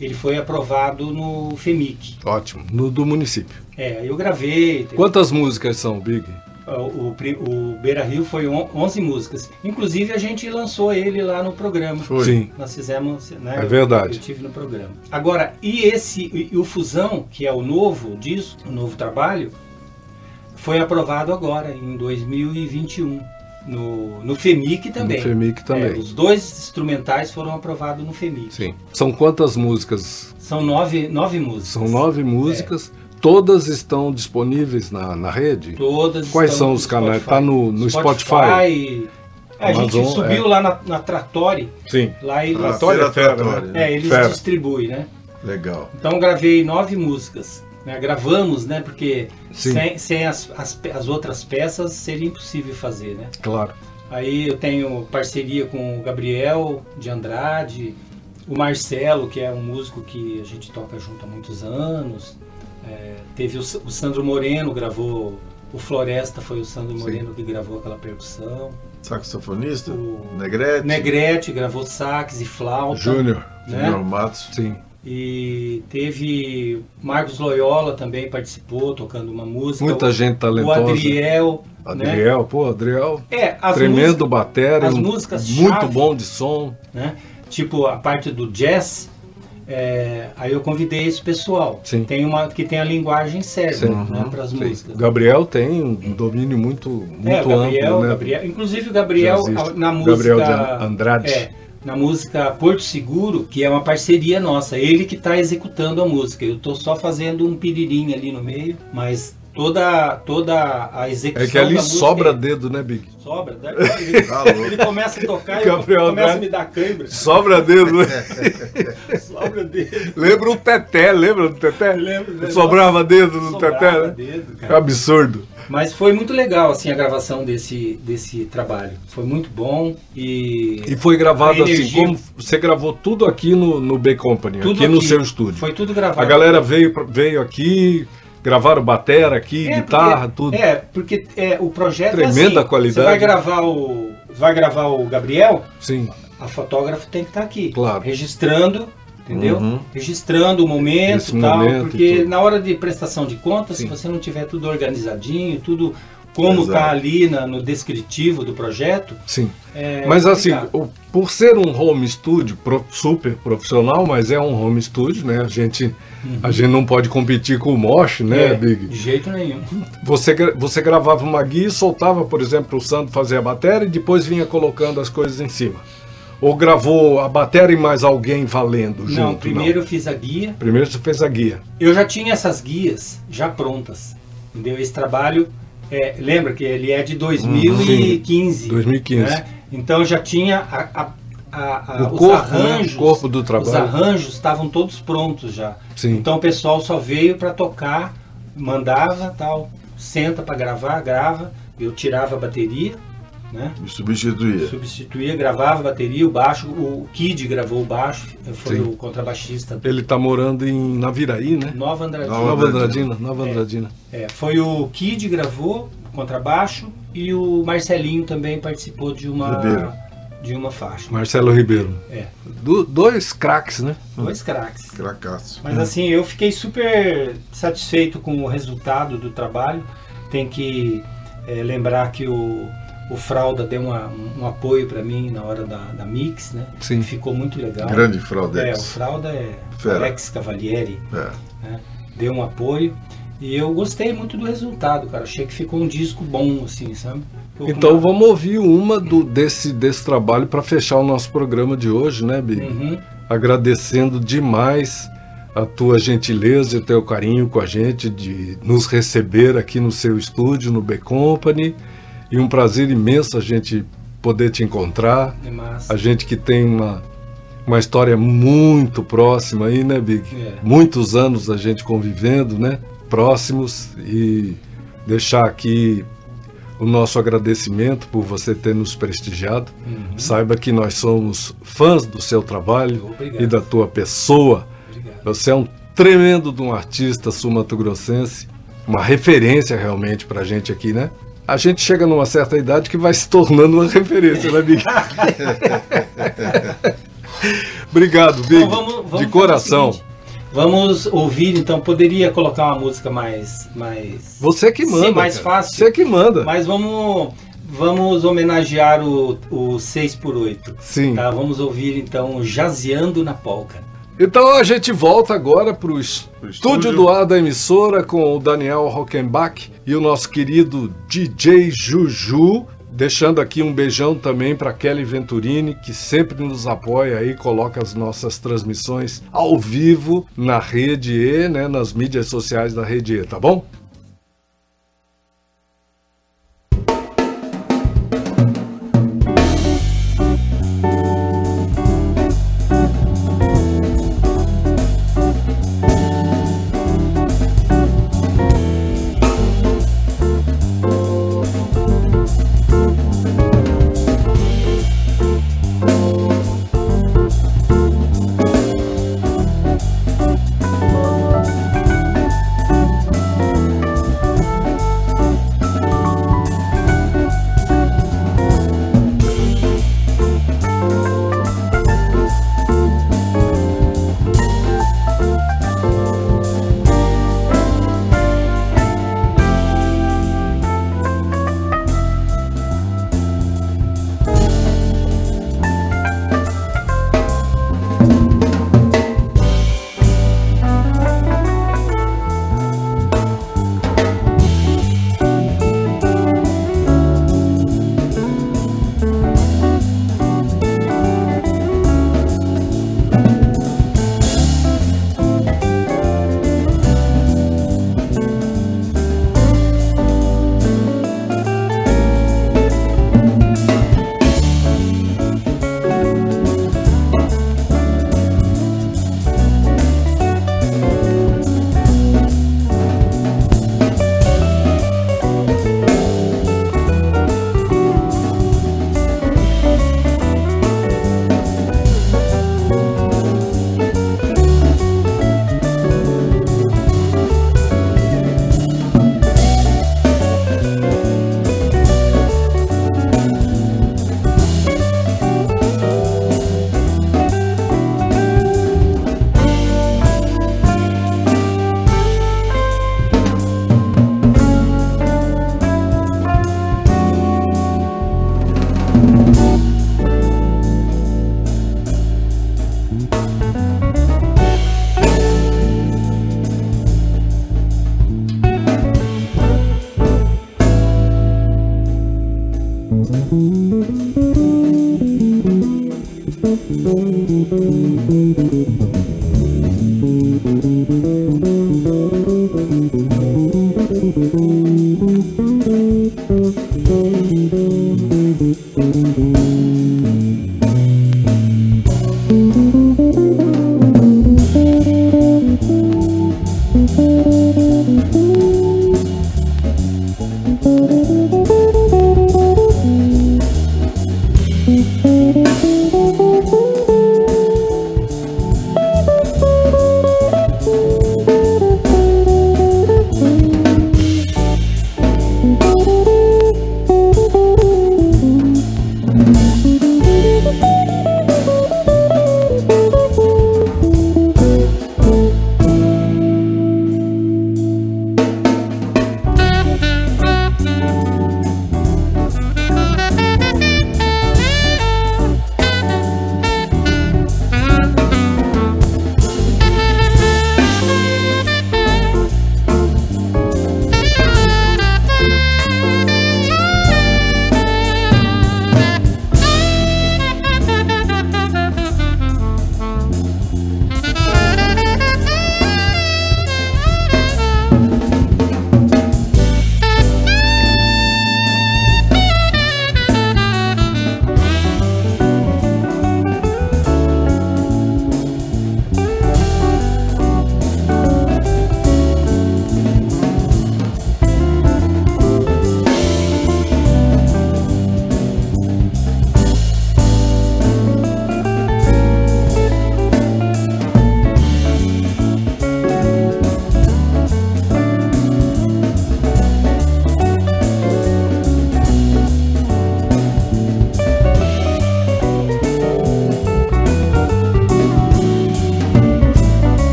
ele foi aprovado no FEMIC. Ótimo, no, do município. É, eu gravei. Teve... Quantas músicas são, Big? O, o, o Beira Rio foi onze músicas. Inclusive a gente lançou ele lá no programa. Foi. Sim. Nós fizemos, né? É verdade. Eu, eu tive no programa. Agora, e esse, e o Fusão, que é o novo disco, o novo trabalho, foi aprovado agora, em dois mil e vinte e um, no, no FEMIC também. No FEMIC também. É, os dois instrumentais foram aprovados no FEMIC. Sim. São quantas músicas? São nove, nove músicas. São nove músicas. É. Todas estão disponíveis na, na rede? Todas. Quais estão são os canais? Está no, no Spotify? Spotify. A Amazon, gente subiu é. lá na, na Trattori. Sim. Lá eles, Trattori, Trattori, é, eles distribuem, né? Legal. Então gravei nove músicas. Né? Gravamos, né? Porque sem, sem as, as, as outras peças seria impossível fazer, né? Claro. Aí eu tenho parceria com o Gabriel de Andrade, o Marcelo, que é um músico que a gente toca junto há muitos anos. É, teve o, o Sandro Moreno gravou, o Floresta foi o Sandro Moreno Sim. que gravou aquela percussão. Saxofonista? O Negrete. Negrete gravou sax e flauta. Júnior, né? Júnior Matos. Sim. E teve Marcos Loyola também participou, tocando uma música. Muita o, gente talentosa. O Adriel. Adriel, né? Pô, Adriel. É, as tremendo bateria, um, muito bom de som. Né? Tipo, a parte do jazz... É, aí eu convidei esse pessoal, Sim. tem uma, que tem a linguagem séria, né, para as músicas. Gabriel tem um domínio muito, muito é, Gabriel, amplo, né? Gabriel, inclusive o Gabriel na música Gabriel de Andrade. É, na música Porto Seguro, que é uma parceria nossa, ele que está executando a música, eu estou só fazendo um piririm ali no meio, mas... Toda, toda a execução. É que ali da música, sobra dedo, né, Big? Sobra, né? Ele, ele começa a tocar e começa a me dar câimbra. Sobra dedo, né? Sobra dedo. Lembra o Teté, lembra do Teté? Lembro, sobrava dedo no Teté, né? Dedo, cara. É um absurdo. Mas foi muito legal, assim, a gravação desse, desse trabalho. Foi muito bom e... E foi gravado assim, como você gravou tudo aqui no, no B Company, tudo aqui, aqui no seu estúdio. Foi tudo gravado. A galera veio, veio aqui... Gravaram batera aqui, é, guitarra, porque, tudo. É, porque é, o projeto Tremenda é Tremenda assim, qualidade. Você vai gravar o, vai gravar o Gabriel, Sim. a fotógrafa tem que estar aqui, claro. Registrando, entendeu? Uhum. Registrando o momento e tal, momento porque na hora de prestação de contas, Sim. se você não tiver tudo organizadinho, tudo como está ali na, no descritivo do projeto... Sim, é mas complicado. Assim, o, por ser um home studio pro, super profissional, mas é um home studio, né? A gente, uhum. a gente não pode competir com o Mosh, né, é, Big? De jeito nenhum. Você, você gravava uma guia e soltava, por exemplo, o Sandro fazia a bateria e depois vinha colocando as coisas em cima. Ou gravou a bateria e mais alguém valendo não, junto? Não, primeiro eu fiz a guia. Primeiro você fez a guia. Eu já tinha essas guias já prontas, entendeu? Esse trabalho... É, lembra que ele é de dois mil e quinze, Sim, dois mil e quinze. Né? Então já tinha a, a, a, a, os corpo, arranjos, né? corpo do trabalho. Os arranjos estavam todos prontos já. Sim. Então o pessoal só veio para tocar, mandava tal, senta para gravar, grava, eu tirava a bateria, né? E substituía. Substituía, gravava a bateria, o baixo, o Kid gravou o baixo, foi Sim. o contrabaixista. Ele tá morando em Naviraí, né? Nova Andradina. Nova Andradina, Nova Andradina. É, é, foi o Kid gravou o contrabaixo e o Marcelinho também participou de uma Ribeiro. de uma faixa. Marcelo Ribeiro. É. Do, dois craques, né? Dois craques. Cracaço. Mas hum. assim, eu fiquei super satisfeito com o resultado do trabalho. Tem que é, lembrar que o O Frauda deu uma, um apoio para mim na hora da, da mix, né? Sim. Ficou muito legal. Grande Frauda. É, o Frauda é Fera. Alex Cavalieri. É. Né? Deu um apoio e eu gostei muito do resultado, cara. Achei que ficou um disco bom, assim, sabe? Ficou então uma... vamos ouvir uma do, desse, desse trabalho para fechar o nosso programa de hoje, né, Big? Uhum. Agradecendo demais a tua gentileza e o teu carinho com a gente de nos receber aqui no seu estúdio, no B Company. E um prazer imenso a gente poder te encontrar. É massa. A gente que tem uma, uma história muito próxima aí, né, Big? É. Muitos anos a gente convivendo, né? Próximos. E deixar aqui o nosso agradecimento por você ter nos prestigiado. Uhum. Saiba que nós somos fãs do seu trabalho Obrigado. E da tua pessoa. Obrigado. Você é um tremendo de um artista sul-mato-grossense, uma referência realmente pra gente aqui, né? A gente chega numa certa idade que vai se tornando uma referência, né, Big? Obrigado, Big, então, vamos, vamos de coração. Vamos ouvir, então, poderia colocar uma música mais... mais... Você que manda. Sim, mais cara. Fácil. Você que manda. Mas vamos, vamos homenagear o, o seis por oito. Sim. Tá? Vamos ouvir, então, Jazeando na Polca. Então a gente volta agora para o estúdio, estúdio do ar da emissora com o Daniel Rockenbach e o nosso querido D J Juju. Deixando aqui um beijão também para Kelly Venturini, que sempre nos apoia aí, coloca as nossas transmissões ao vivo na Rede E, né, nas mídias sociais da Rede E, tá bom? Thank you.